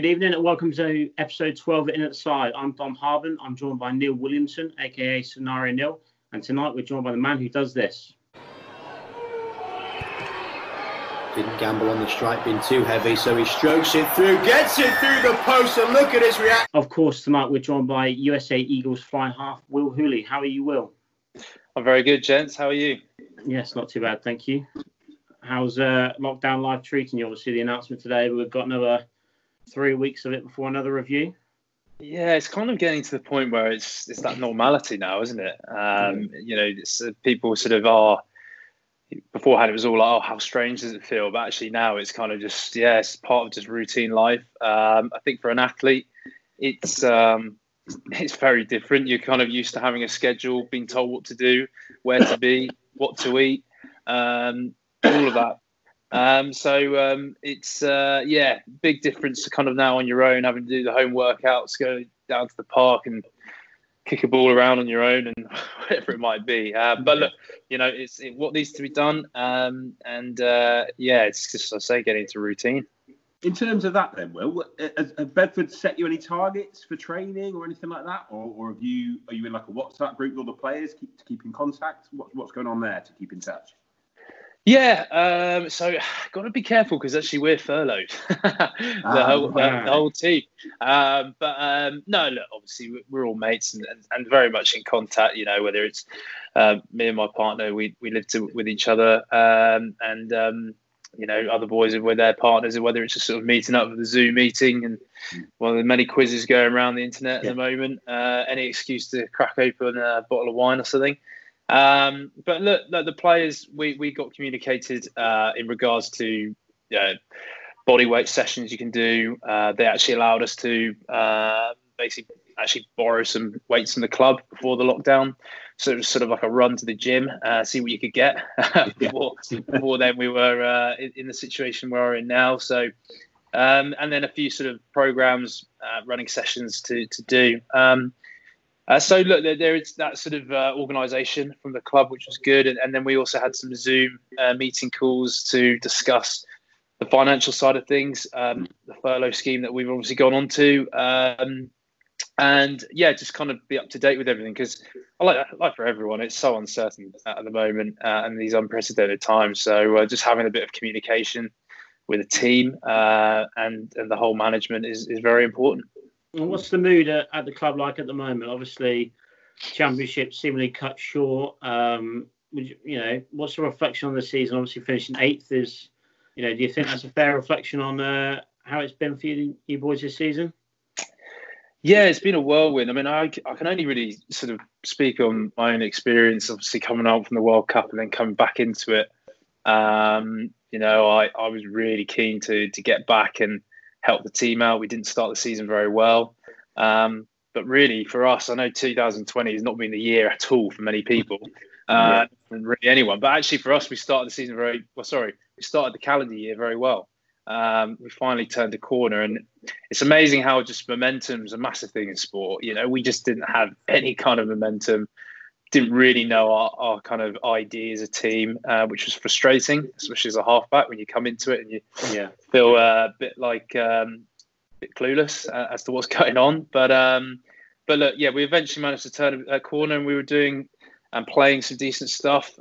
Good evening and welcome to episode 12 of In at the Side. I'm Tom Harvin. I'm joined by Neil Williamson, aka Scenario Neil, and tonight we're joined by the man who does this. Didn't gamble on the strike, being too heavy, so he strokes it through, gets it through the post, and look at his reaction. Of course, tonight we're joined by USA Eagles fly half Will Hooley. How are you, Will? I'm very good, gents. How are you? Yes, not too bad, thank you. How's lockdown life treating you? Obviously, the announcement today, but we've got another 3 weeks of it before another review. Yeah, it's kind of getting to the point where it's that normality now, isn't it? You know, it's, people sort of are. Beforehand, it was all like, oh, how strange does it feel? But actually, now it's kind of just, yeah, it's part of just routine life. I think for an athlete, it's very different. You're kind of used to having a schedule, being told what to do, where to be, what to eat, all of that. It's yeah, big difference to kind of now on your own, having to do the home workouts, go down to the park and kick a ball around on your own and whatever it might be. But look, you know, it's what needs to be done. Yeah, it's just, I say, getting into routine. In terms of that then, Will, has Bedford set you any targets for training or anything like that? Or have you, are you in like a WhatsApp group with all the players to keep in contact? What's going on there to keep in touch? Yeah, so got to be careful because actually we're furloughed, the whole team. No, look, obviously we're all mates and very much in contact. You know, whether it's me and my partner, we live with each other, you know, other boys are with their partners, and whether it's just sort of meeting up with a Zoom meeting and one of the many quizzes going around the internet at the moment. Any excuse to crack open a bottle of wine or something. But look, the players, we got communicated in regards to body weight sessions you can do. They actually allowed us to basically borrow some weights from the club before the lockdown. So it was sort of like a run to the gym, see what you could get. before then we were in the situation we're in now. So, and then a few sort of programs, running sessions to do. So look, there is that sort of organisation from the club, which was good, and then we also had some Zoom meeting calls to discuss the financial side of things, the furlough scheme that we've obviously gone on to, and yeah, just kind of be up to date with everything because like for everyone, it's so uncertain at the moment and these unprecedented times. So just having a bit of communication with the team and the whole management is very important. And what's the mood at the club like at the moment? Obviously, championship seemingly cut short. You know, what's the reflection on the season? Obviously, finishing 8th is, you know, do you think that's a fair reflection on how it's been for you boys this season? Yeah, it's been a whirlwind. I mean, I can only really sort of speak on my own experience, obviously coming out from the World Cup and then coming back into it. You know, I was really keen to get back and help the team out. We didn't start the season very well. But really, for us, I know 2020 has not been the year at all for many people, and really anyone. But actually, for us, we started the season we started the calendar year very well. We finally turned the corner. And it's amazing how just momentum is a massive thing in sport. You know, we just didn't have any kind of momentum, didn't really know our kind of ID as a team, which was frustrating, especially as a halfback when you come into it and you feel a bit like a bit clueless as to what's going on. But look, yeah, we eventually managed to turn a corner and we were doing and playing some decent stuff.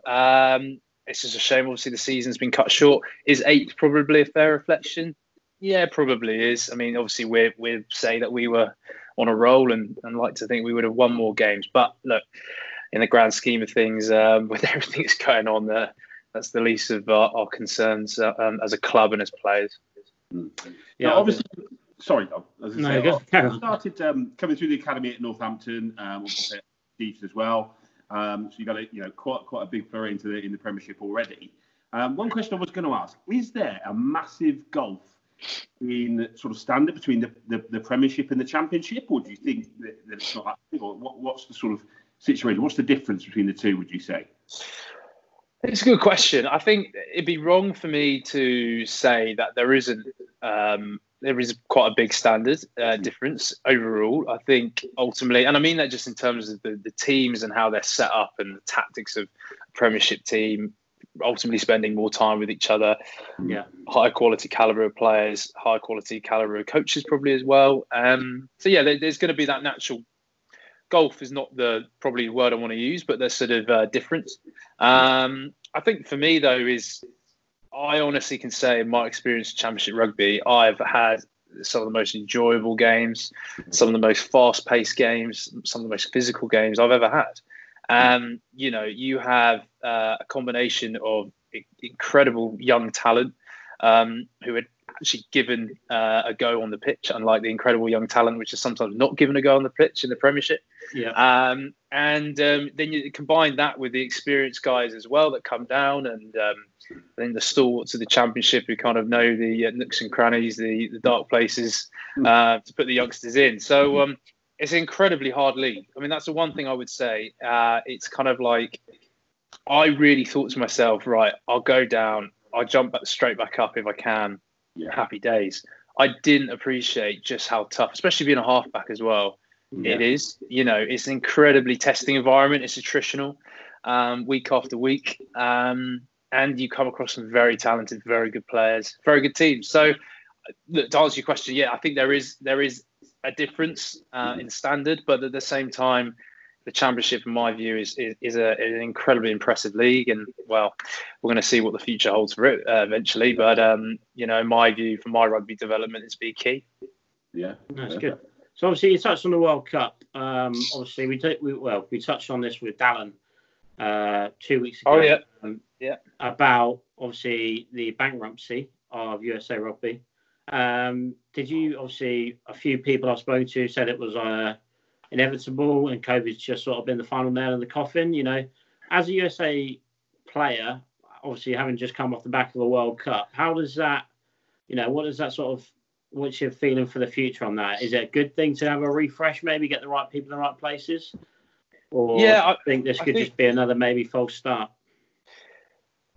It's just a shame, obviously, the season's been cut short. Is 8th probably a fair reflection? Yeah, probably is. I mean, obviously, we say that we were on a roll and like to think we would have won more games. But look, in the grand scheme of things, with everything that's going on there, that's the least of our concerns as a club and as players. Yeah, now, obviously. Sorry, Dom. I started coming through the academy at Northampton, obviously at Easter as well. So you've got quite a big flurry into the Premiership already. One question I was going to ask: is there a massive gulf in sort of standard between the Premiership and the Championship, or do you think that it's not that big? Or what's the sort of situation? What's the difference between the two, would you say? It's a good question. I think it'd be wrong for me to say that there isn't. There is quite a big standard difference overall. I think ultimately, and I mean that just in terms of the teams and how they're set up and the tactics of a Premiership team ultimately spending more time with each other. Yeah, high quality caliber of players, high quality caliber of coaches probably as well. So yeah, there's going to be that natural. Golf is not probably the word I want to use, but there's sort of difference. I think for me though is I honestly can say in my experience of Championship Rugby, I've had some of the most enjoyable games, some of the most fast-paced games, some of the most physical games I've ever had. You know, you have a combination of incredible young talent who had actually given a go on the pitch, unlike the incredible young talent, which is sometimes not given a go on the pitch in the Premiership. Yeah. And then you combine that with the experienced guys as well that come down, and then the stalwarts of the Championship who kind of know the nooks and crannies, the dark places to put the youngsters in. So it's an incredibly hard league. I mean, that's the one thing I would say. It's kind of like I really thought to myself, right, I'll go down, I'll jump straight back up if I can. Yeah. Happy days. I didn't appreciate just how tough, especially being a halfback as well. Yeah. It is, you know, it's an incredibly testing environment. It's attritional week after week. And you come across some very talented, very good players, very good teams. So look, to answer your question, yeah, I think there is a difference in standard, but at the same time, the Championship, in my view, is an incredibly impressive league, and well, we're going to see what the future holds for it eventually. But you know, in my view, for my rugby development, it's been key. Yeah, that's good. So obviously, you touched on the World Cup. Obviously, we touched on this with Dallin 2 weeks ago. Oh yeah, about obviously the bankruptcy of USA Rugby. Did you obviously a few people I've spoken to said it was inevitable, and COVID's just sort of been the final nail in the coffin. You know, as a USA player, obviously having just come off the back of the World Cup, how does that, you know, what does that sort of, what's your feeling for the future on that? Is it a good thing to have a refresh, maybe get the right people in the right places? Or yeah, I think this could just be another maybe false start?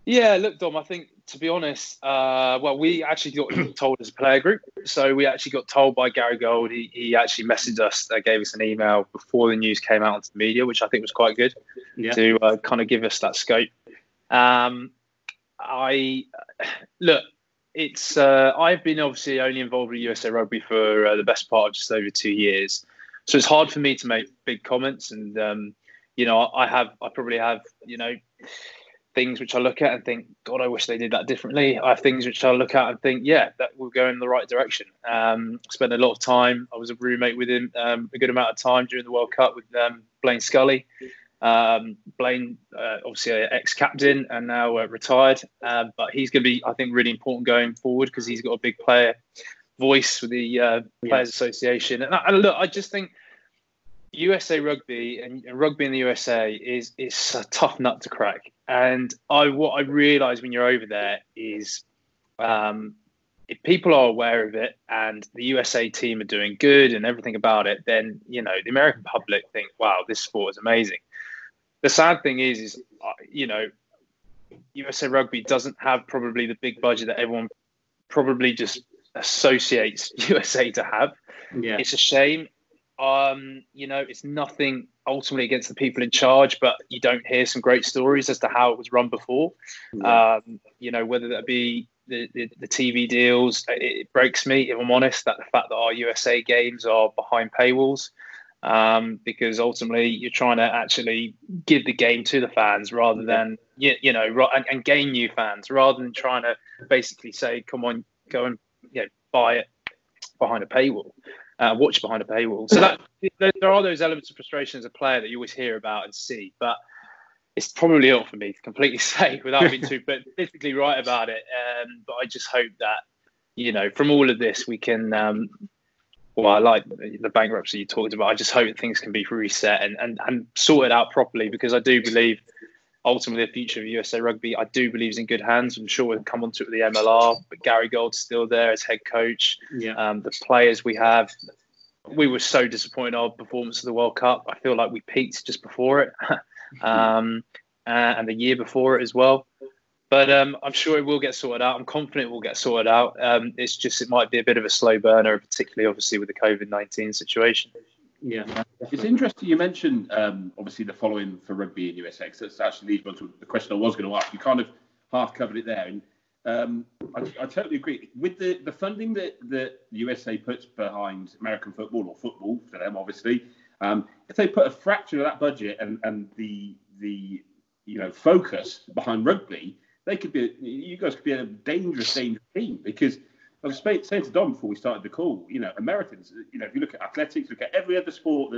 Yeah, look, Dom, I think, to be honest, we actually got told as a player group. So we actually got told by Gary Gold. He actually messaged us, gave us an email before the news came out into the media, which I think was quite good to kind of give us that scope. I've been obviously only involved with USA Rugby for the best part of just over 2 years. So it's hard for me to make big comments. And, you know, I probably have, you know, things which I look at and think, God, I wish they did that differently. I have things which I look at and think, yeah, that will go in the right direction. Spent a lot of time. I was a roommate with him a good amount of time during the World Cup with Blaine Scully. Blaine, obviously an ex-captain and now retired. But he's going to be, I think, really important going forward because he's got a big player voice with the Players Association. And look, I just think USA Rugby and rugby in the USA is a tough nut to crack. And what I realise when you're over there is if people are aware of it and the USA team are doing good and everything about it, then, you know, the American public think, wow, this sport is amazing. The sad thing is you know, USA Rugby doesn't have probably the big budget that everyone probably just associates USA to have. Yeah. It's a shame. You know, it's nothing ultimately against the people in charge, but you don't hear some great stories as to how it was run before. Yeah. You know, whether that be the TV deals, it breaks me, if I'm honest, that the fact that our USA games are behind paywalls, because ultimately you're trying to actually give the game to the fans rather than, you know, and gain new fans rather than trying to basically say, come on, go and, you know, buy it behind a paywall. Watch behind a paywall. So that, there are those elements of frustration as a player that you always hear about and see, but it's probably not for me to completely say without being too politically right about it. But I just hope that, you know, from all of this, we can, I like the bankruptcy you talked about. I just hope that things can be reset and sorted out properly, because I do believe ultimately the future of USA Rugby, I do believe, is in good hands. I'm sure we'll come on to it with the MLR, but Gary Gold's still there as head coach. Yeah. The players we have, we were so disappointed in our performance of the World Cup. I feel like we peaked just before it and the year before it as well. But I'm sure it will get sorted out. I'm confident it will get sorted out. It's just, it might be a bit of a slow burner, particularly obviously with the COVID-19 situation. Yeah, it's interesting you mentioned obviously the following for rugby in USA, because that's actually leads on to the question I was going to ask. You kind of half covered it there. And I totally agree with the funding that the USA puts behind American football, or football for them, obviously. If they put a fraction of that budget and the focus behind rugby, they could be you guys could be a dangerous team. Because I was saying to Dom before we started the call, Americans, if you look at athletics, look at every other sport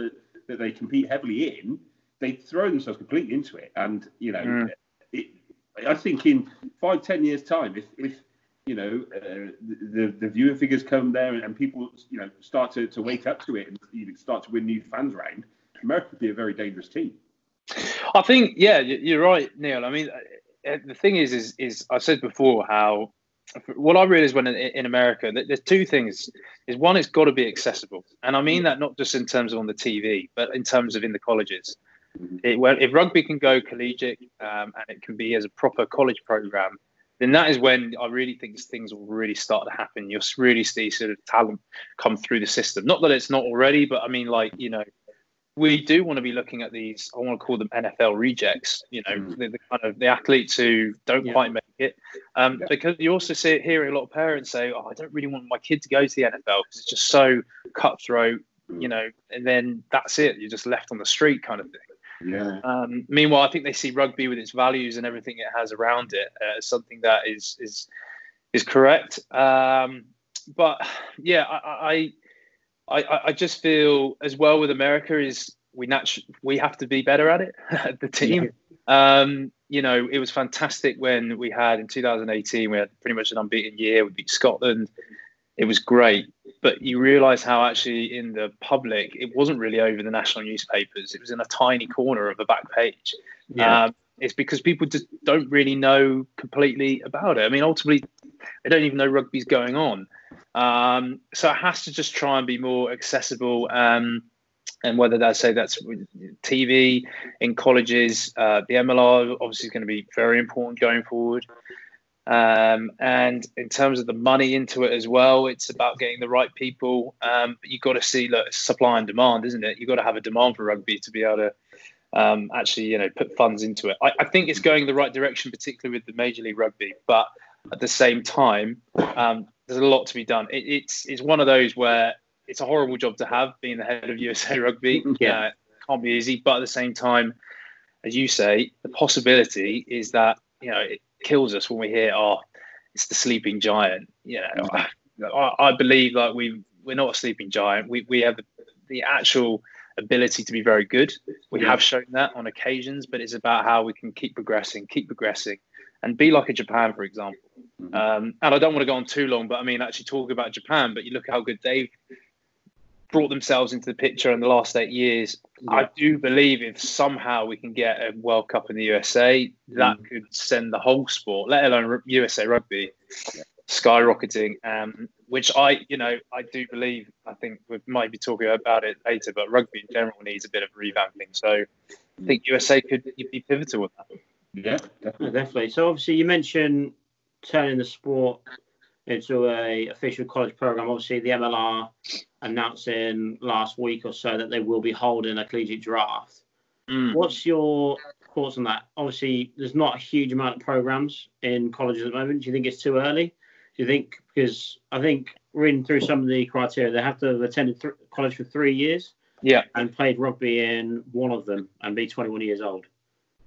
that they compete heavily in, they throw themselves completely into it. And I think in 5-10 years time, if the viewing figures come there and people start to wake up to it and start to win new fans around, America would be a very dangerous team. I think, yeah, you're right, Neil. I mean, the thing is I said before how what I realised when in America, there's two things. Is one, it's got to be accessible, and I mean that not just in terms of on the TV, but in terms of in the colleges. If rugby can go collegiate and it can be as a proper college program, then that is when I really think things will really start to happen. You'll really see sort of talent come through the system. Not that it's not already, but I mean, we do want to be looking at these. I want to call them NFL rejects. The kind of the athletes who don't quite make it, because you also see hearing a lot of parents say, "Oh, I don't really want my kid to go to the NFL because it's just so cutthroat," and then that's it. You're just left on the street, kind of thing. Yeah. Meanwhile, I think they see rugby with its values and everything it has around it as something that is correct. I just feel as well with America is we have to be better at it. The team, it was fantastic when we had in 2018. We had pretty much an unbeaten year. We beat Scotland. It was great. But you realise how actually in the public, it wasn't really over the national newspapers. It was in a tiny corner of a back page. Yeah. It's because people just don't really know completely about it. I mean, ultimately, they don't even know rugby's going on. So it has to just try and be more accessible. And whether that's TV, in colleges, the MLR obviously is going to be very important going forward. And in terms of the money into it as well, it's about getting the right people. But you've got to see, look, supply and demand, isn't it? You've got to have a demand for rugby to be able to put funds into it. I think it's going the right direction, particularly with the Major League Rugby. But at the same time, there's a lot to be done. It's one of those where it's a horrible job to have, being the head of USA Rugby. Yeah, it can't be easy. But at the same time, as you say, the possibility is that, it kills us when we hear, "Oh, it's the sleeping giant." I believe we're not a sleeping giant. We have the actual ability to be very good. We have shown that on occasions, but it's about how we can keep progressing, and be like a Japan, for example. And I don't want to go on too long, but I mean, actually talk about Japan. But you look at how good they've brought themselves into the picture in the last 8 years. Yeah. I do believe if somehow we can get a World Cup in the USA, that could send the whole sport, let alone USA Rugby, skyrocketing. Which I do believe. I think we might be talking about it later, but rugby in general needs a bit of revamping. So I think USA could be pivotal with that. Yeah, definitely. So obviously, you mentioned turning the sport into a official college program. Obviously, the MLR announcing last week or so that they will be holding a collegiate draft. What's your thoughts on that? Obviously, there's not a huge amount of programs in colleges at the moment. Do you think it's too early? Do you think, because I think reading through some of the criteria, they have to have attended college for 3 years, and played rugby in one of them and be 21 years old.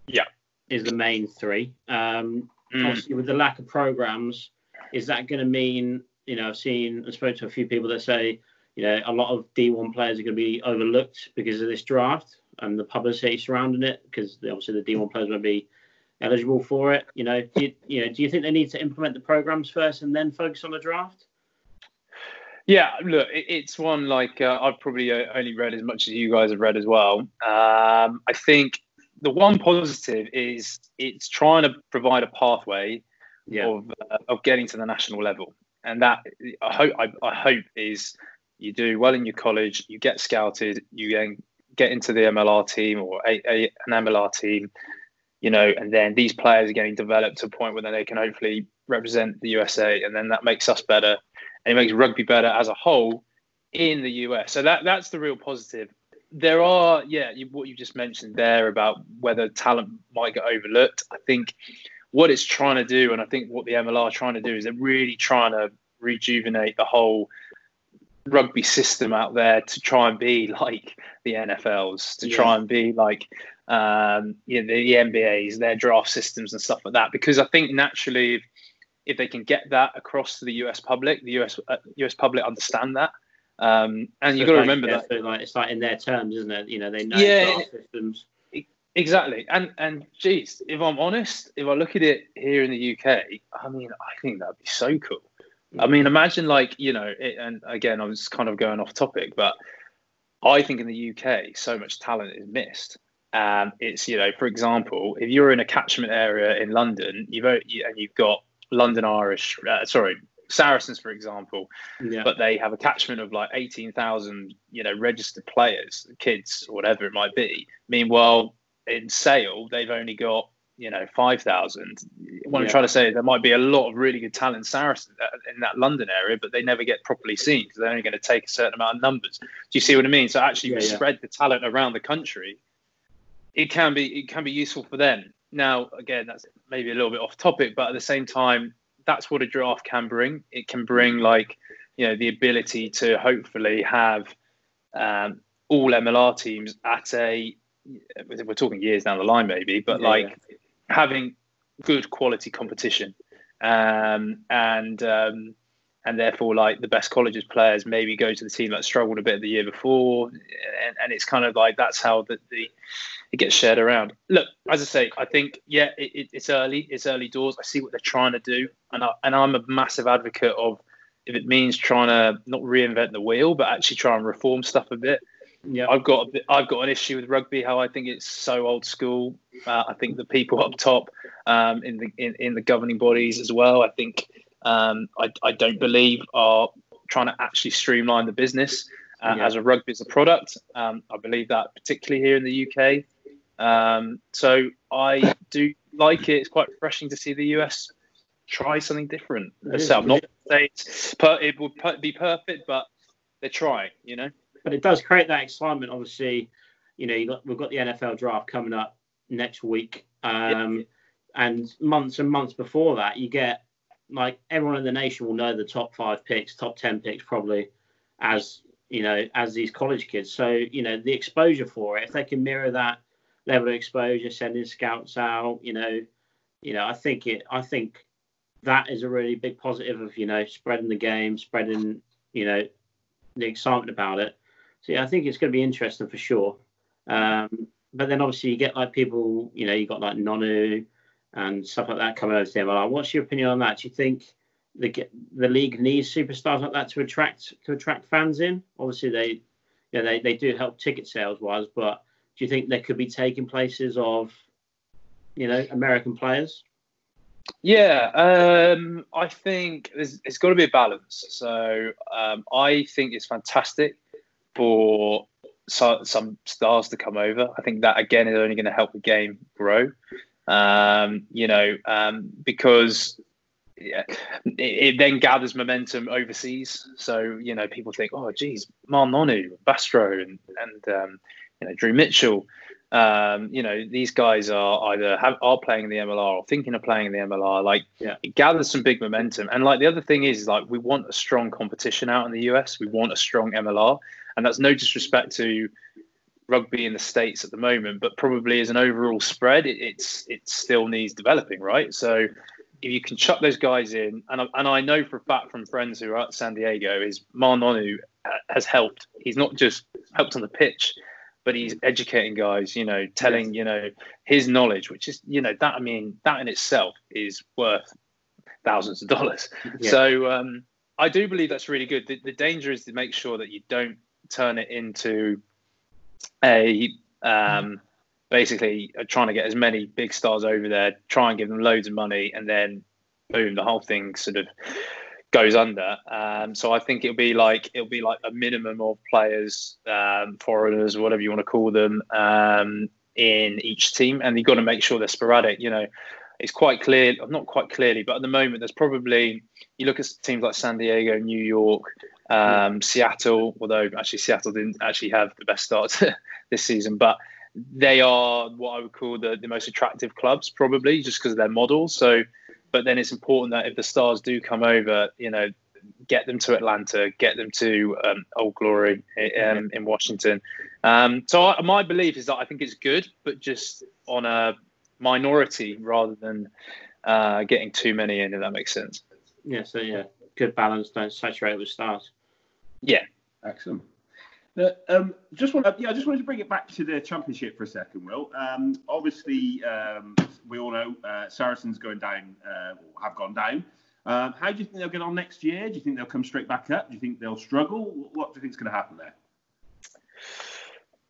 Yeah, is the main three. Obviously, with the lack of programs, is that going to mean, I spoke to a few people that say, a lot of D1 players are going to be overlooked because of this draft and the publicity surrounding it, because obviously the D1 players won't be eligible for it. Do you think they need to implement the programs first and then focus on the draft? Yeah, look, it's one I've probably only read as much as you guys have read as well. I think the one positive is it's trying to provide a pathway of getting to the national level, and that I hope is you do well in your college, you get scouted, you then get into the MLR team or an MLR team, and then these players are getting developed to a point where then they can hopefully represent the USA, and then that makes us better and it makes rugby better as a whole in the US. So that's the real positive. There are what you just mentioned there about whether talent might get overlooked. I think what it's trying to do, and I think what the MLR are trying to do, is they're really trying to rejuvenate the whole rugby system out there to try and be like the NFLs, to try and be like the NBAs, their draft systems and stuff like that. Because I think naturally, if they can get that across to the US public, the US public understand that. And you've got to remember that. So like, it's like in their terms, isn't it? You know, they know draft systems. Exactly. And geez, if I'm honest, if I look at it here in the UK, I mean, I think that'd be so cool. I mean, imagine like, you know, and again, I was kind of going off topic, but I think in the UK, so much talent is missed. It's, you know, for example, if you're in a catchment area in London, you've got London Irish, Saracens, for example, but they have a catchment of like 18,000, you know, registered players, kids, or whatever it might be. Meanwhile, in Sale, they've only got, you know, 5,000. What I'm trying to say is there might be a lot of really good talent Saracens in that London area, but they never get properly seen because they're only going to take a certain amount of numbers. Do you see what I mean? So actually, we spread the talent around the country. It can be useful for them. Now, again, that's maybe a little bit off topic, but at the same time, that's what a draft can bring. It can bring, like, you know, the ability to hopefully have all MLR teams at a. We're talking years down the line, maybe, but having good quality competition, and therefore, like, the best colleges players maybe go to the team that struggled a bit the year before, and it's kind of like that's how it gets shared around. Look, as I say, I think it's early doors. I see what they're trying to do, and I'm a massive advocate of, if it means trying to not reinvent the wheel, but actually try and reform stuff a bit. Yeah, I've got an issue with rugby, how I think it's so old school. I think the people up top in the governing bodies as well, I think I don't believe are trying to actually streamline the business as a rugby as a product. I believe that particularly here in the UK. So I do like it. It's quite refreshing to see the US try something different. So I'm not saying it would be perfect, but they're trying, you know. But it does create that excitement. Obviously, you know, we've got the NFL draft coming up next week, and months before that, you get, like, everyone in the nation will know the top 5 picks, top 10 picks, probably, as you know, as these college kids. So, you know, the exposure for it, if they can mirror that level of exposure, sending scouts out, you know, I think that is a really big positive of, you know, spreading the game, spreading, you know, the excitement about it. So yeah, I think it's going to be interesting for sure. But then obviously you get, like, people, you know, you got like Nonu and stuff like that coming over to the MLR. What's your opinion on that? Do you think the league needs superstars like that to attract fans in? Obviously they do help ticket sales wise, but do you think they could be taking places of, you know, American players? Yeah, I think it's got to be a balance. So I think it's fantastic for some stars to come over. I think that, again, is only going to help the game grow, because it then gathers momentum overseas. So, you know, people think, oh, geez, Ma'a Nonu, Bastro and Drew Mitchell. You know, these guys are either are playing in the MLR or thinking of playing in the MLR. Like, it gathers some big momentum. And, like, the other thing is, like, we want a strong competition out in the US. We want a strong MLR. And that's no disrespect to rugby in the States at the moment, but probably as an overall spread, it still needs developing, right? So if you can chuck those guys in, and I know for a fact from friends who are at San Diego, is Ma'a Nonu has helped. He's not just helped on the pitch, but he's educating guys, you know, telling, you know, his knowledge, which is, you know, that, I mean, that in itself is worth thousands of dollars. Yeah. So I do believe that's really good. The danger is to make sure that you don't turn it into basically trying to get as many big stars over there, try and give them loads of money, and then boom, the whole thing sort of goes under. So I think it'll be like a minimum of players, foreigners, whatever you want to call them, in each team, and you've got to make sure they're sporadic. You know, it's quite clear, not quite clearly, but at the moment there's probably, you look at teams like San Diego, New York, Seattle, although actually Seattle didn't actually have the best start this season, but they are what I would call the most attractive clubs, probably just because of their model. So, but then it's important that if the stars do come over, you know, get them to Atlanta, get them to Old Glory in Washington. So my belief is that I think it's good, but just on a minority rather than getting too many in, if that makes sense. Yeah, so yeah, good balance, don't saturate with stars. Yeah. Excellent. I just wanted to bring it back to the championship for a second, Will. Obviously, we all know Saracens going down, have gone down. How do you think they'll get on next year? Do you think they'll come straight back up? Do you think they'll struggle? What do you think is going to happen there?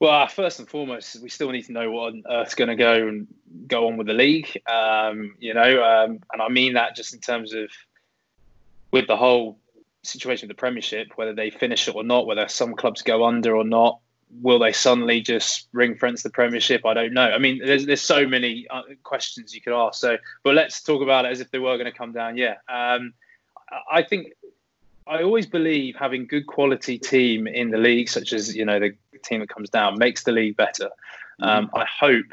Well, first and foremost, we still need to know what on earth's going to go on with the league. And I mean that just in terms of with the whole situation with the Premiership, whether they finish it or not, whether some clubs go under or not. Will they suddenly just ring fence the Premiership? I don't know. I mean, there's so many questions you could ask. So, but let's talk about it as if they were going to come down. Yeah, I think I always believe having good quality team in the league, such as the team that comes down, makes the league better. I hope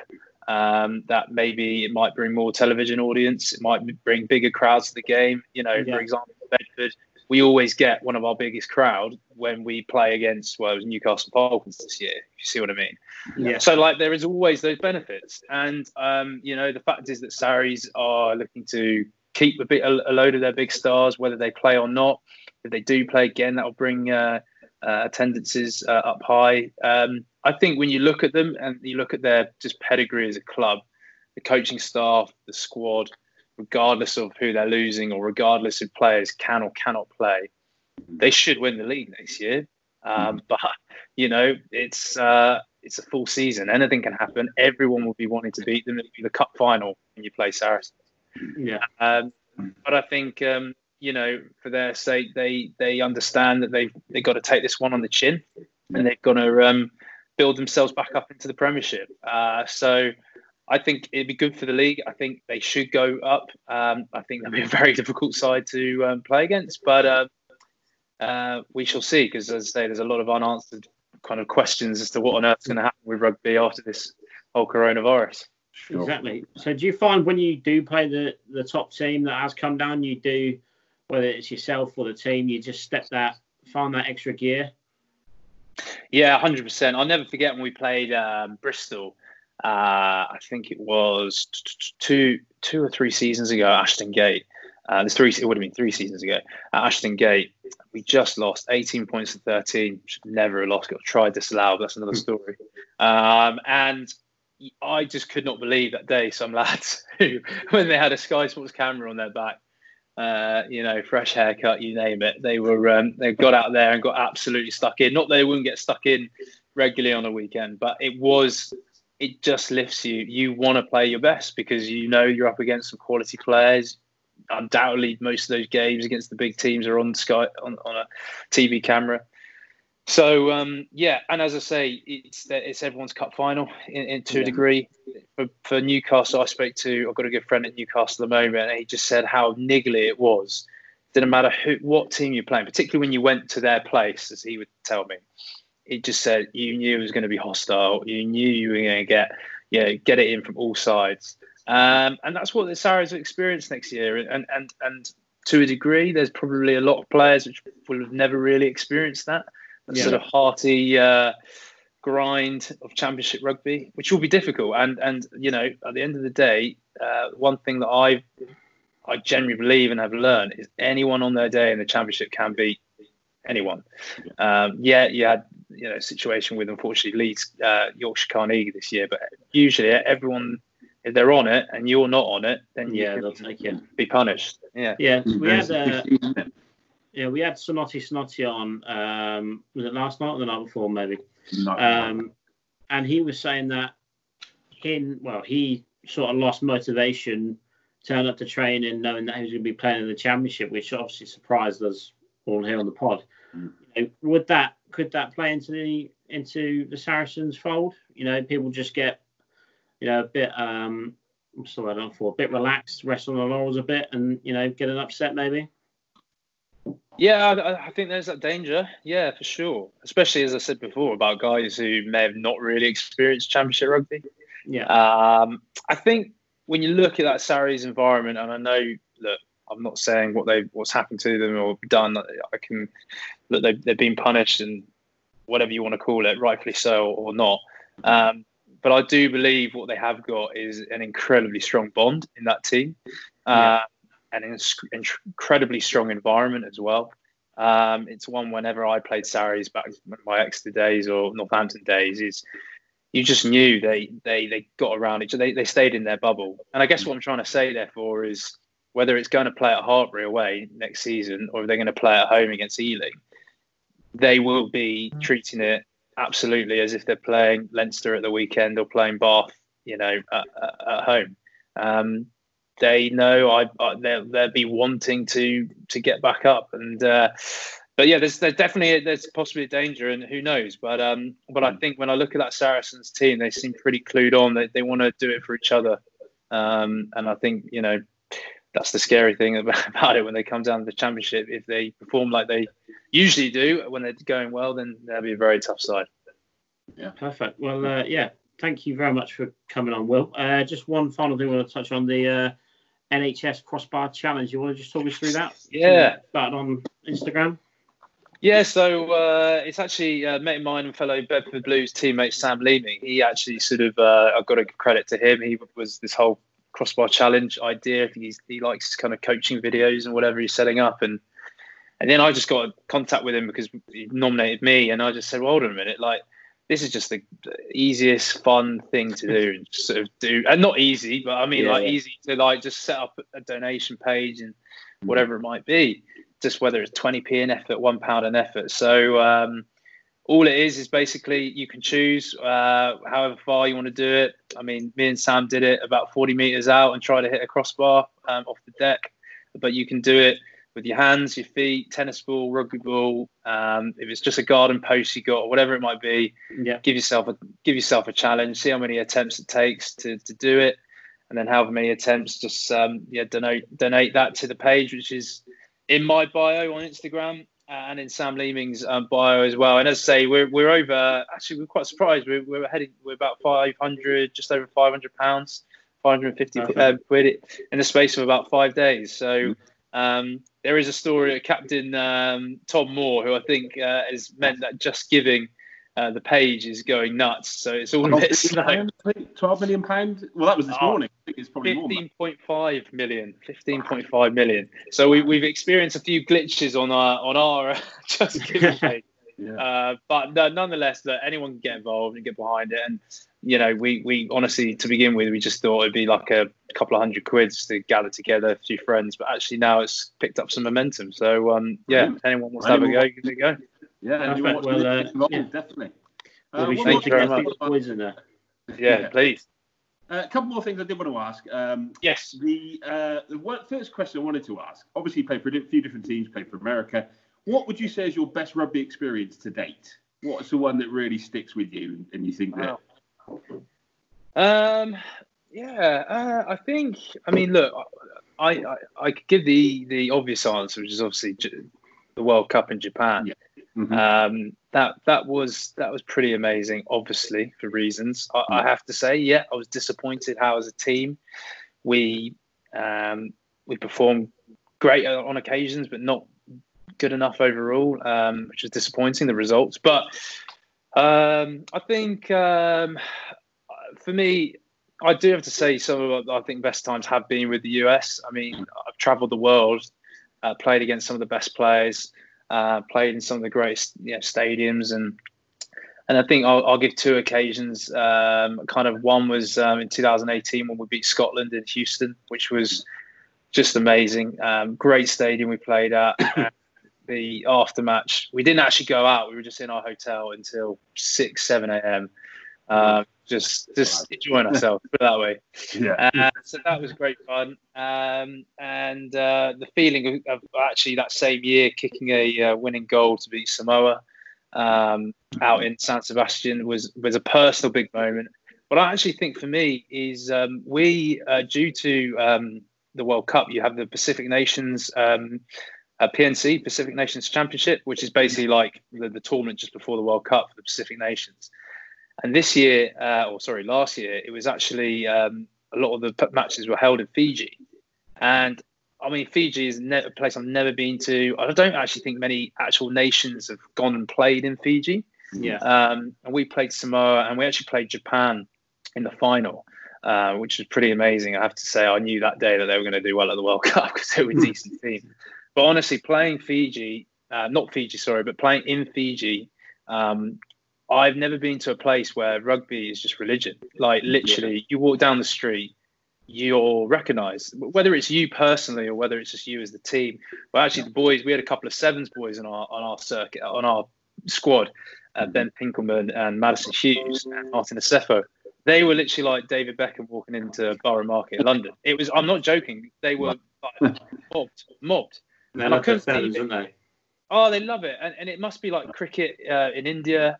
that maybe it might bring more television audience. It might bring bigger crowds to the game. For example, Bedford. We always get one of our biggest crowd when we play against, it was Newcastle Falcons this year, if you see what I mean. Yeah. So, there is always those benefits. And, the fact is that Saris are looking to keep a load of their big stars, whether they play or not. If they do play again, that will bring attendances up high. I think when you look at them and you look at their just pedigree as a club, the coaching staff, the squad, regardless of who they're losing or regardless if players can or cannot play, they should win the league next year. But, it's a full season. Anything can happen. Everyone will be wanting to beat them. It'll be the cup final when you play Saracens. Yeah. But I think, for their sake, they understand that they've got to take this one on the chin and they've got to build themselves back up into the Premiership. So I think it'd be good for the league. I think they should go up. I think that'd be a very difficult side to play against, but we shall see. Because as I say, there's a lot of unanswered kind of questions as to what on earth's going to happen with rugby after this whole coronavirus. Sure. Exactly. So, do you find when you do play the top team that has come down, you do, whether it's yourself or the team, you just find that extra gear? Yeah, 100%. I'll never forget when we played Bristol. I think it was two or three seasons ago, Ashton Gate. It would have been three seasons ago. At Ashton Gate, we just lost 18 points to 13. Should never have lost. Got a try disallowed. That's another story. And I just could not believe that day some lads who, when they had a Sky Sports camera on their back, fresh haircut, you name it, they got out there and got absolutely stuck in. Not that they wouldn't get stuck in regularly on a weekend, but it was... It just lifts you. You want to play your best because you're up against some quality players. Undoubtedly, most of those games against the big teams are on Sky on a TV camera. So and as I say, it's everyone's cup final to a degree. For Newcastle, I've got a good friend at Newcastle at the moment, and he just said how niggly it was. Didn't matter what team you're playing, particularly when you went to their place, as he would tell me. It just said you knew it was going to be hostile. You knew you were going to get it in from all sides, and that's what the Saracens will experience next year. And to a degree, there's probably a lot of players which will have never really experienced that sort of hearty grind of championship rugby, which will be difficult. And at the end of the day, one thing that I genuinely believe and have learned is anyone on their day in the championship can beat anyone. You had situation with, unfortunately, Leeds, Yorkshire Carnegie this year, but usually everyone, if they're on it and you're not on it, then they'll take it. Be punished. Yeah. We had Snotty on. Was it last night or the night before? Maybe. And he was saying that he sort of lost motivation, turned up to training knowing that he was going to be playing in the championship, which obviously surprised us all here on the pod. Could that play into the Saracens' fold? People just get a bit relaxed, rest on the laurels a bit, and get an upset maybe. Yeah, I think there's that danger. Yeah, for sure. Especially, as I said before, about guys who may have not really experienced Championship rugby. Yeah. I think when you look at that Sarries environment, and I know that I'm not saying what's happened to them or done. I can look, they've been punished and whatever you want to call it, rightfully so or not. But I do believe what they have got is an incredibly strong bond in that team. And an incredibly strong environment as well. It's one whenever I played Sarries back in my Exeter days or Northampton days, is you just knew they got around each other. They stayed in their bubble. And I guess what I'm trying to say, therefore, is whether it's going to play at Hartbury away next season or if they're going to play at home against Ealing, they will be treating it absolutely as if they're playing Leinster at the weekend or playing Bath, at home. They know they'll be wanting to get back up, and but yeah, there's possibly a danger, and who knows? But I think when I look at that Saracens team, they seem pretty clued on. They want to do it for each other, and I think that's the scary thing about it when they come down to the Championship. If they perform like they usually do when they're going well, then they'll be a very tough side. Yeah, perfect. Well, thank you very much for coming on, Will. Just one final thing I want to touch on, the NHS Crossbar Challenge. You want to just talk us through that? Yeah. That on Instagram? Yeah, so it's actually a mate of mine and fellow Bedford Blues teammate, Sam Leeming. He actually I've got to give credit to him. He was this whole Crossbar Challenge idea. He likes kind of coaching videos and whatever he's setting up. And then I just got in contact with him because he nominated me. And I just said, well, hold on a minute, this is just the easiest fun thing to do and just sort of do, and not easy, but I mean easy to just set up a donation page and whatever it might be, just whether it's 20p an effort, £1 an effort. So all it is basically you can choose however far you want to do it. I mean, me and Sam did it about 40 meters out and try to hit a crossbar off the deck, but you can do it with your hands, your feet, tennis ball, rugby ball. If it's just a garden post you got, or whatever it might be, give yourself a challenge. See how many attempts it takes to do it, and then however many attempts, just donate that to the page, which is in my bio on Instagram and in Sam Leeming's bio as well. And as I say, we're over. Actually, we're quite surprised. We're heading. We're about 500, just over £500, 550 quid in the space of about 5 days. So. There is a story of Captain Tom Moore, who I think has meant that Just Giving, the page is going nuts. So it's all a bit slow. £12 million. Well, that was this morning. I think it's probably 15.5 million. 15.5 million. So we've experienced a few glitches on our Just Giving page. But nonetheless, anyone can get involved and get behind it. And we honestly, to begin with, we just thought it'd be like a couple of £100 to gather together a few friends. But actually, now it's picked up some momentum. So if anyone wants to have a go, give it a go. Yeah, definitely. Thank you very much. Yeah, please. A couple more things I did want to ask. Yes. The first question I wanted to ask. Obviously, you played for a few different teams. Played for America. What would you say is your best rugby experience to date? What's the one that really sticks with you and you think that? I think, look, I could give the obvious answer, which is obviously the World Cup in Japan. Yeah. Mm-hmm. That was pretty amazing, obviously, for reasons. I have to say, I was disappointed how as a team we performed great on occasions, but not good enough overall, which is disappointing, the results. But I think for me, I do have to say some of I think best times have been with the US. I mean, I've traveled the world, played against some of the best players, played in some of the greatest stadiums, and I think I'll give two occasions. Kind of one was in 2018 when we beat Scotland in Houston, which was just amazing. Great stadium we played at. The aftermatch, we didn't actually go out. We were just in our hotel until 6-7 a.m. Just enjoying ourselves, put it that way. So that was great fun. And the feeling of actually that same year kicking a winning goal to beat Samoa out in San Sebastian was a personal big moment. What I actually think for me is due to the World Cup, you have the Pacific Nations PNC, Pacific Nations Championship, which is basically like the tournament just before the World Cup for the Pacific Nations. And this year, last year, it was actually a lot of the matches were held in Fiji. And I mean, Fiji is a place I've never been to. I don't actually think many actual nations have gone and played in Fiji. Yeah. And we played Samoa, and we actually played Japan in the final, which was pretty amazing. I have to say, I knew that day that they were going to do well at the World Cup because they were a decent team. But honestly, playing in Fiji, I've never been to a place where rugby is just religion. Like literally, You walk down the street, you're recognised, whether it's you personally or whether it's just you as the team. Well, actually, the boys, we had a couple of sevens boys on our circuit, on our squad, Ben Pinkelman and Madison Hughes and Martin Acefo. They were literally like David Beckham walking into Borough Market in London. It was, I'm not joking, they were like, mobbed. And I couldn't believe it. They? Oh, they love it, and it must be like cricket in India,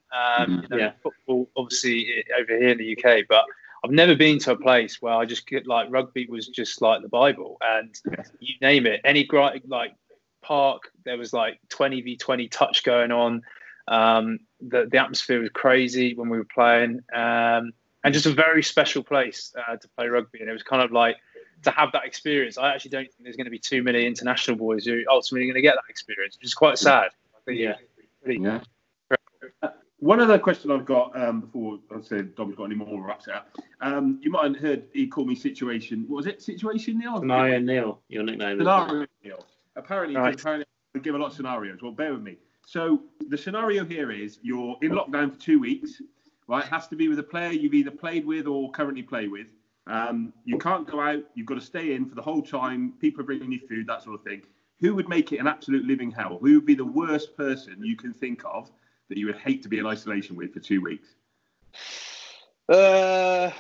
football obviously over here in the UK, but I've never been to a place where I just get like rugby was just like the Bible, and you name it, any great like park, there was like 20v20 touch going on. The atmosphere was crazy when we were playing, and just a very special place to play rugby. And it was kind of like to have that experience. I actually don't think there's going to be too many international boys who ultimately are going to get that experience, which is quite sad. I think, One other question I've got before I say Dom's got any more wraps out. You might have heard he called me Situation. What was it? Situation Neil? Scenario Neil, your nickname. Scenario Neil. Apparently they give a lot of scenarios. Well, bear with me. So the scenario here is you're in lockdown for 2 weeks, right? It has to be with a player you've either played with or currently play with. You can't go out. You've got to stay in for the whole time. People are bringing you food, that sort of thing. Who would make it an absolute living hell? Who would be the worst person you can think of that you would hate to be in isolation with for 2 weeks? I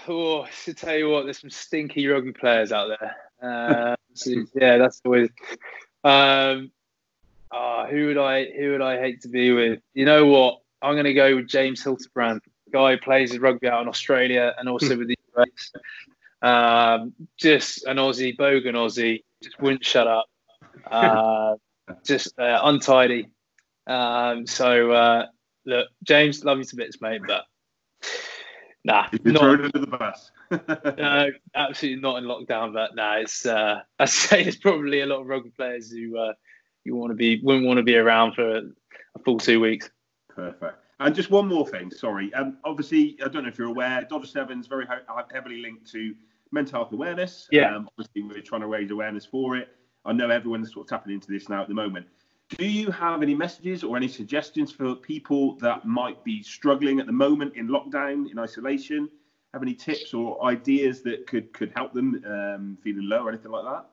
should tell you what, there's some stinky rugby players out there. That's always. Who would I hate to be with? You know what? I'm going to go with James Hildebrand, the guy who plays his rugby out in Australia and also with the US. Just an Aussie, bogan Aussie, just wouldn't shut up. Just untidy. Look, James, love you to bits, mate, but nah. You're thrown under the bus. No, absolutely not in lockdown, but nah, it's I'd say there's probably a lot of rugby players who wouldn't want to be around for a full 2 weeks. Perfect. And just one more thing, sorry. Obviously, I don't know if you're aware, Dodger Seven's very heavily linked to mental health awareness. Yeah. Obviously, we're trying to raise awareness for it. I know everyone's sort of tapping into this now at the moment. Do you have any messages or any suggestions for people that might be struggling at the moment in lockdown, in isolation? Have any tips or ideas that could help them feeling low or anything like that?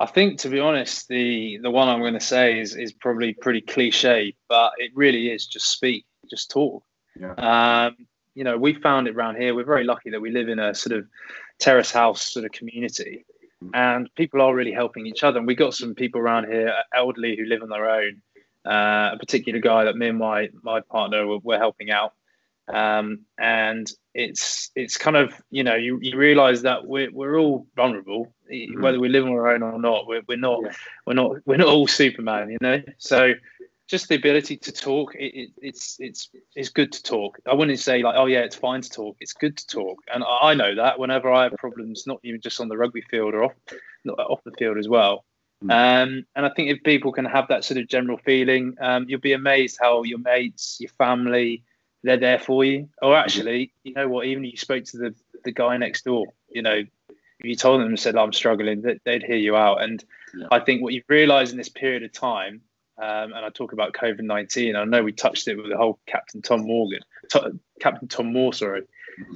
I think, to be honest, the one I'm going to say is probably pretty cliche, but it really is just speak, just talk. Yeah. We found it around here. We're very lucky that we live in a sort of terrace house sort of community. And people are really helping each other. And we got some people around here, elderly, who live on their own. A particular guy that me and my partner were helping out. And it's kind of, you realise that we're all vulnerable, whether we live on our own or not. We're not all Superman, So just the ability to talk, it's good to talk. I wouldn't say like, oh yeah, it's fine to talk. It's good to talk, and I know that whenever I have problems, not even just on the rugby field or off the field as well. And I think if people can have that sort of general feeling, you'll be amazed how your mates, your family, they're there for you. Or actually, you know what? Even if you spoke to the guy next door, if you told them and said, oh, "I'm struggling," they'd hear you out. And I think what you've realised in this period of time. And I talk about COVID-19. I know we touched it with the whole Captain Tom Moore. Sorry,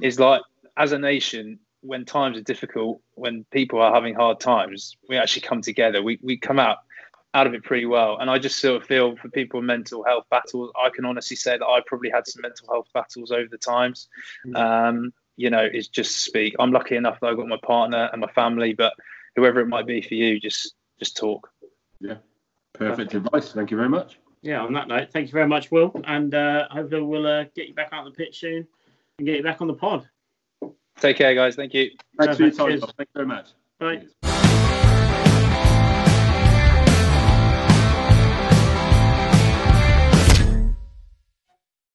is like as a nation, when times are difficult, when people are having hard times, we actually come together. We come out of it pretty well. And I just sort of feel for people in mental health battles. I can honestly say that I probably had some mental health battles over the times. It's just speak. I'm lucky enough that I've got my partner and my family, but whoever it might be for you, just talk. Yeah. Perfect advice. Thank you very much. Yeah, on that note, thank you very much, Will. And hopefully we'll get you back out on the pitch soon and get you back on the pod. Take care, guys. Thank you. Thanks for your time. Thank you very much. Bye. Cheers.